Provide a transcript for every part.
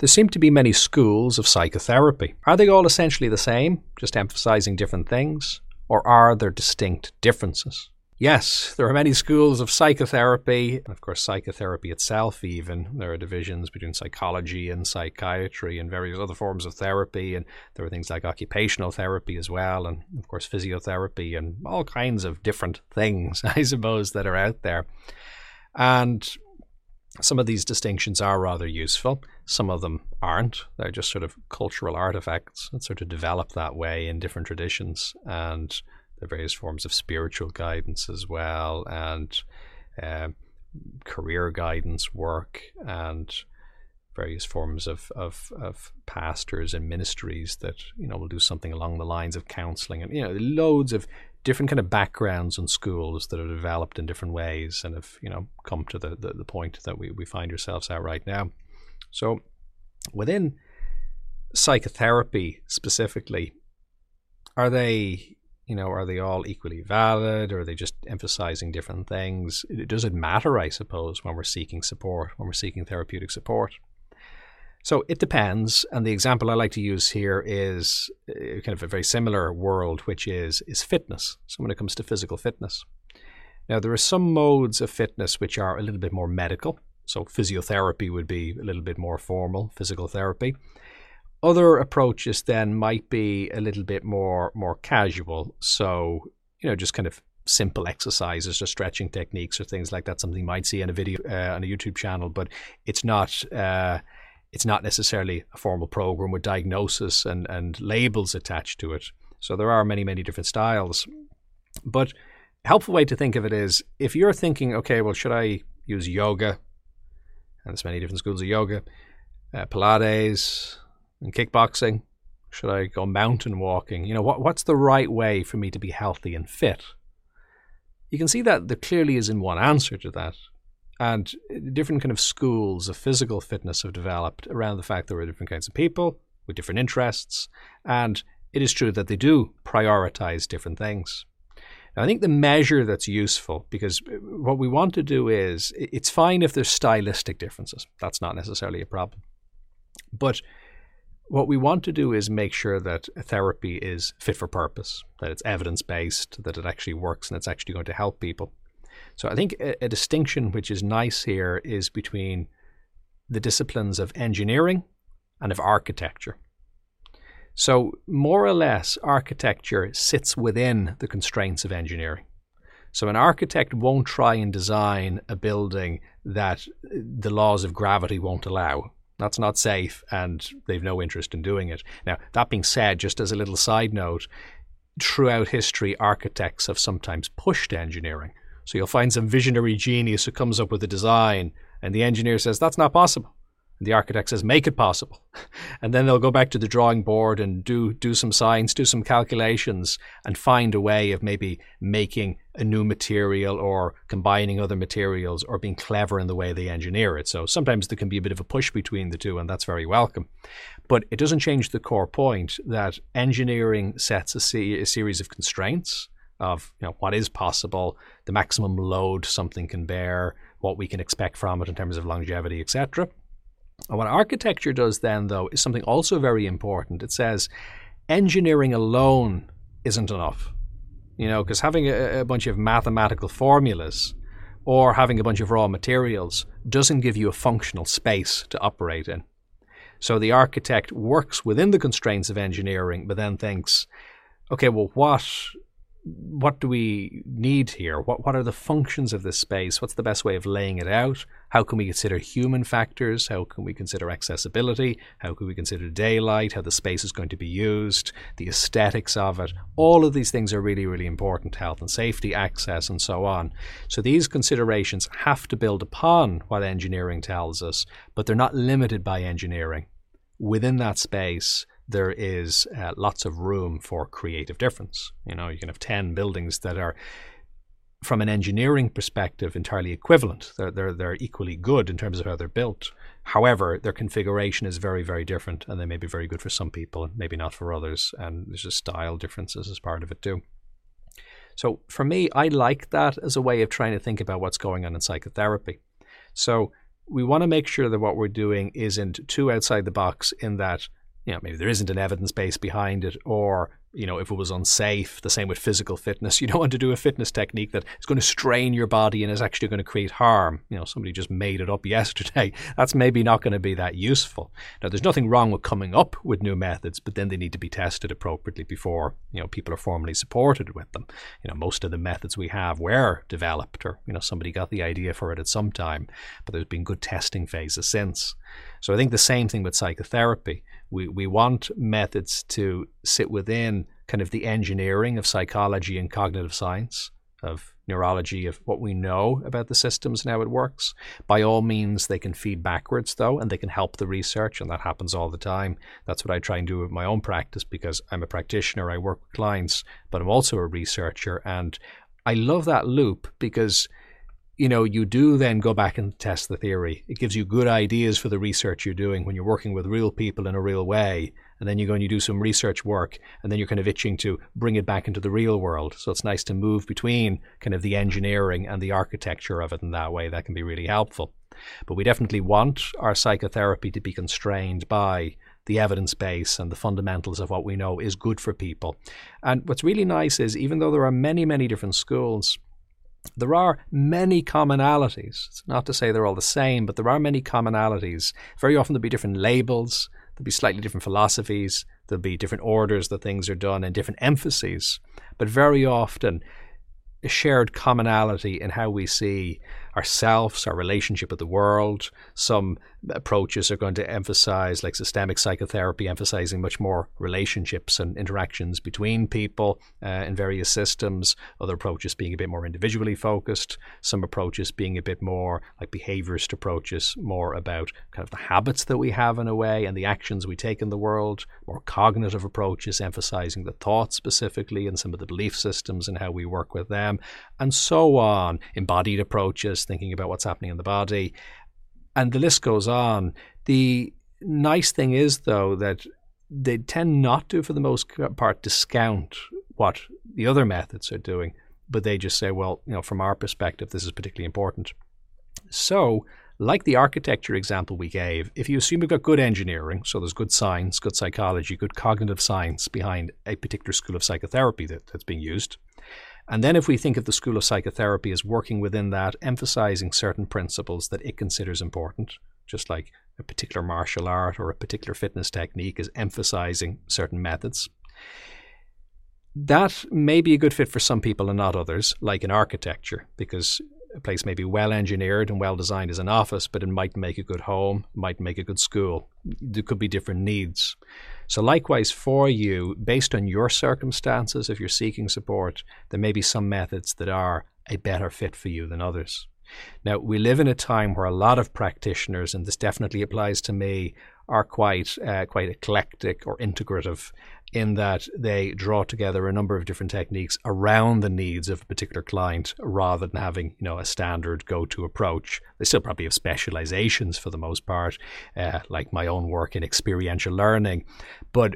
There seem to be many schools of psychotherapy. Are they all essentially the same, just emphasizing different things? Or are there distinct differences? Yes, there are many schools of psychotherapy, and of course psychotherapy itself even. There are divisions between psychology and psychiatry and various other forms of therapy, and there are things like occupational therapy as well, and of course physiotherapy, and all kinds of different things, I suppose, that are out there. And some of these distinctions are rather useful. Some of them aren't. They're just sort of cultural artifacts that sort of develop that way in different traditions, and the various forms of spiritual guidance as well, and career guidance work, and various forms of pastors and ministries that, you know, will do something along the lines of counseling, and, you know, loads of different kind of backgrounds and schools that have developed in different ways and have, you know, come to the point that we find ourselves at right now. So within psychotherapy specifically, are they, you know, are they all equally valid, or are they just emphasizing different things? Does it matter, I suppose, when we're seeking support, when we're seeking therapeutic support? So it depends, and the example I like to use here is kind of a very similar world, which is fitness. So when it comes to physical fitness, now there are some modes of fitness which are a little bit more medical. So physiotherapy would be a little bit more formal, physical therapy. Other approaches then might be a little bit more casual. So, you know, just kind of simple exercises or stretching techniques or things like that. Something you might see in a video on a YouTube channel, but it's not necessarily a formal program with diagnosis and labels attached to it. So there are many, many different styles. But a helpful way to think of it is, if you're thinking, okay, well, should I use yoga? And there's many different schools of yoga, Pilates and kickboxing. Should I go mountain walking? You know, what's the right way for me to be healthy and fit? You can see that there clearly isn't one answer to that. And different kind of schools of physical fitness have developed around the fact there are different kinds of people with different interests. And it is true that they do prioritize different things. Now, I think the measure that's useful, because what we want to do is, it's fine if there's stylistic differences. That's not necessarily a problem. But what we want to do is make sure that therapy is fit for purpose, that it's evidence-based, that it actually works and it's actually going to help people. So I think a distinction which is nice here is between the disciplines of engineering and of architecture. So more or less, architecture sits within the constraints of engineering. So an architect won't try and design a building that the laws of gravity won't allow. That's not safe, and they've no interest in doing it. Now, that being said, just as a little side note, throughout history, architects have sometimes pushed engineering. So you'll find some visionary genius who comes up with a design, and the engineer says, that's not possible. And the architect says, make it possible. And then they'll go back to the drawing board and do some science, do some calculations, and find a way of maybe making a new material or combining other materials or being clever in the way they engineer it. So sometimes there can be a bit of a push between the two, and that's very welcome. But it doesn't change the core point that engineering sets a series of constraints of, you know, what is possible, the maximum load something can bear, what we can expect from it in terms of longevity, etc. And what architecture does then, though, is something also very important. It says engineering alone isn't enough, you know, because having a bunch of mathematical formulas or having a bunch of raw materials doesn't give you a functional space to operate in. So the architect works within the constraints of engineering, but then thinks, okay, well, what do we need here? What are the functions of this space? What's the best way of laying it out? How can we consider human factors? How can we consider accessibility? How can we consider daylight? How the space is going to be used? The aesthetics of it? All of these things are really, really important. Health and safety, access, and so on. So these considerations have to build upon what engineering tells us, but they're not limited by engineering. Within that space, there is lots of room for creative difference. You know, you can have 10 buildings that are, from an engineering perspective, entirely equivalent. They're equally good in terms of how they're built. However, their configuration is very, very different, and they may be very good for some people, maybe not for others. And there's just style differences as part of it too. So for me, I like that as a way of trying to think about what's going on in psychotherapy. So we want to make sure that what we're doing isn't too outside the box, in that, you know, maybe there isn't an evidence base behind it, or, you know, if it was unsafe, the same with physical fitness. You don't want to do a fitness technique that is going to strain your body and is actually going to create harm. You know, somebody just made it up yesterday. That's maybe not going to be that useful. Now, there's nothing wrong with coming up with new methods, but then they need to be tested appropriately before, you know, people are formally supported with them. You know, most of the methods we have were developed, or, you know, somebody got the idea for it at some time, but there's been good testing phases since. So I think the same thing with psychotherapy. We want methods to sit within kind of the engineering of psychology and cognitive science, of neurology, of what we know about the systems and how it works. By all means, they can feed backwards, though, and they can help the research, and that happens all the time. That's what I try and do with my own practice, because I'm a practitioner, I work with clients, but I'm also a researcher, and I love that loop because, you know, you do then go back and test the theory. It gives you good ideas for the research you're doing when you're working with real people in a real way. And then you go and you do some research work, and then you're kind of itching to bring it back into the real world. So it's nice to move between kind of the engineering and the architecture of it in that way. That can be really helpful. But we definitely want our psychotherapy to be constrained by the evidence base and the fundamentals of what we know is good for people. And what's really nice is, even though there are many, many different schools, there are many commonalities. It's not to say they're all the same, but there are many commonalities. Very often there'll be different labels, there'll be slightly different philosophies, there'll be different orders that things are done and different emphases, but very often a shared commonality in how we see ourselves, our relationship with the world. Some approaches are going to emphasize, like systemic psychotherapy, emphasizing much more relationships and interactions between people in various systems. Other approaches being a bit more individually focused. Some approaches being a bit more like behaviorist approaches, more about kind of the habits that we have in a way and the actions we take in the world. More cognitive approaches emphasizing the thought specifically and some of the belief systems and how we work with them, and so on. Embodied approaches, thinking about what's happening in the body, and the list goes on. The nice thing is, though, that they tend not to, for the most part, discount what the other methods are doing, but they just say, well, you know, from our perspective, this is particularly important. So, like the architecture example we gave, if you assume we've got good engineering, so there's good science, good psychology, good cognitive science behind a particular school of psychotherapy that's being used. And then if we think of the school of psychotherapy as working within that, emphasizing certain principles that it considers important, just like a particular martial art or a particular fitness technique is emphasizing certain methods. That may be a good fit for some people and not others, like in architecture, because a place may be well engineered and well designed as an office, but it might make a good home, might make a good school. There could be different needs. So likewise for you, based on your circumstances, if you're seeking support, there may be some methods that are a better fit for you than others. Now, we live in a time where a lot of practitioners, and this definitely applies to me, are quite eclectic or integrative, in that they draw together a number of different techniques around the needs of a particular client, rather than having, you know, a standard go-to approach. They still probably have specializations for the most part, like my own work in experiential learning, but,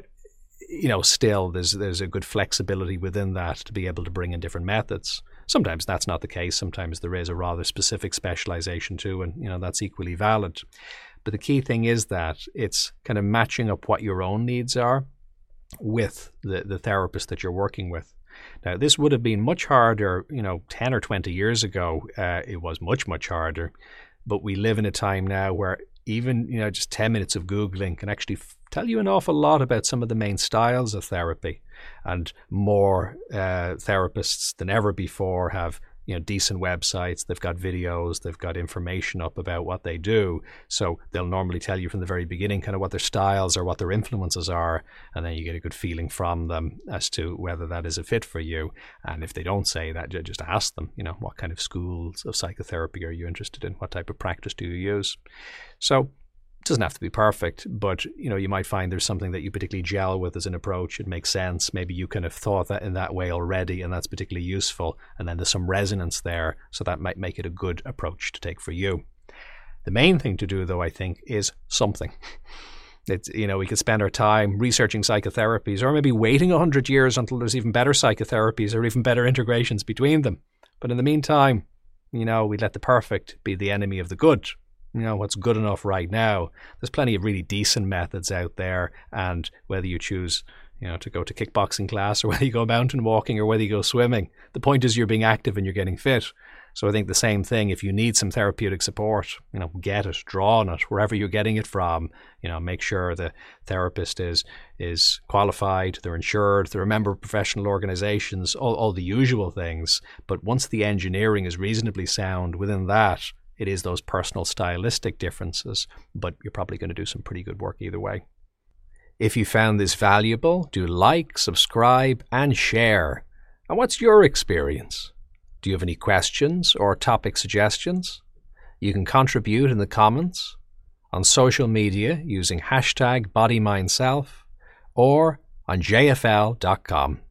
you know, still there's a good flexibility within that to be able to bring in different methods. Sometimes that's not the case. Sometimes there is a rather specific specialization too, and, you know, that's equally valid. But the key thing is that it's kind of matching up what your own needs are with the therapist that you're working with. Now, this would have been much harder, you know, 10 or 20 years ago. It was much, much harder. But we live in a time now where even, you know, just 10 minutes of Googling can actually tell you an awful lot about some of the main styles of therapy. And more therapists than ever before have, you know, decent websites, they've got videos, they've got information up about what they do. So they'll normally tell you from the very beginning kind of what their styles or what their influences are, and then you get a good feeling from them as to whether that is a fit for you. And if they don't say that, just ask them, you know, what kind of schools of psychotherapy are you interested in? What type of practice do you use? So it doesn't have to be perfect, but, you know, you might find there's something that you particularly gel with as an approach. It makes sense. Maybe you kind of thought that in that way already, and that's particularly useful. And then there's some resonance there, so that might make it a good approach to take for you. The main thing to do, though, I think, is something. It's, you know, we could spend our time researching psychotherapies, or maybe waiting 100 years until there's even better psychotherapies or even better integrations between them. But in the meantime, you know, we let the perfect be the enemy of the good. you know, what's good enough right now. There's plenty of really decent methods out there, and whether you choose, you know, to go to kickboxing class or whether you go mountain walking or whether you go swimming, the point is you're being active and you're getting fit. So I think the same thing, if you need some therapeutic support, you know, get it, draw on it, wherever you're getting it from, you know, make sure the therapist is qualified, they're insured, they're a member of professional organizations, all the usual things. But once the engineering is reasonably sound within that, it is those personal stylistic differences, but you're probably going to do some pretty good work either way. If you found this valuable, do like, subscribe, and share. And what's your experience? Do you have any questions or topic suggestions? You can contribute in the comments, on social media using #BodyMindSelf, or on jfl.com.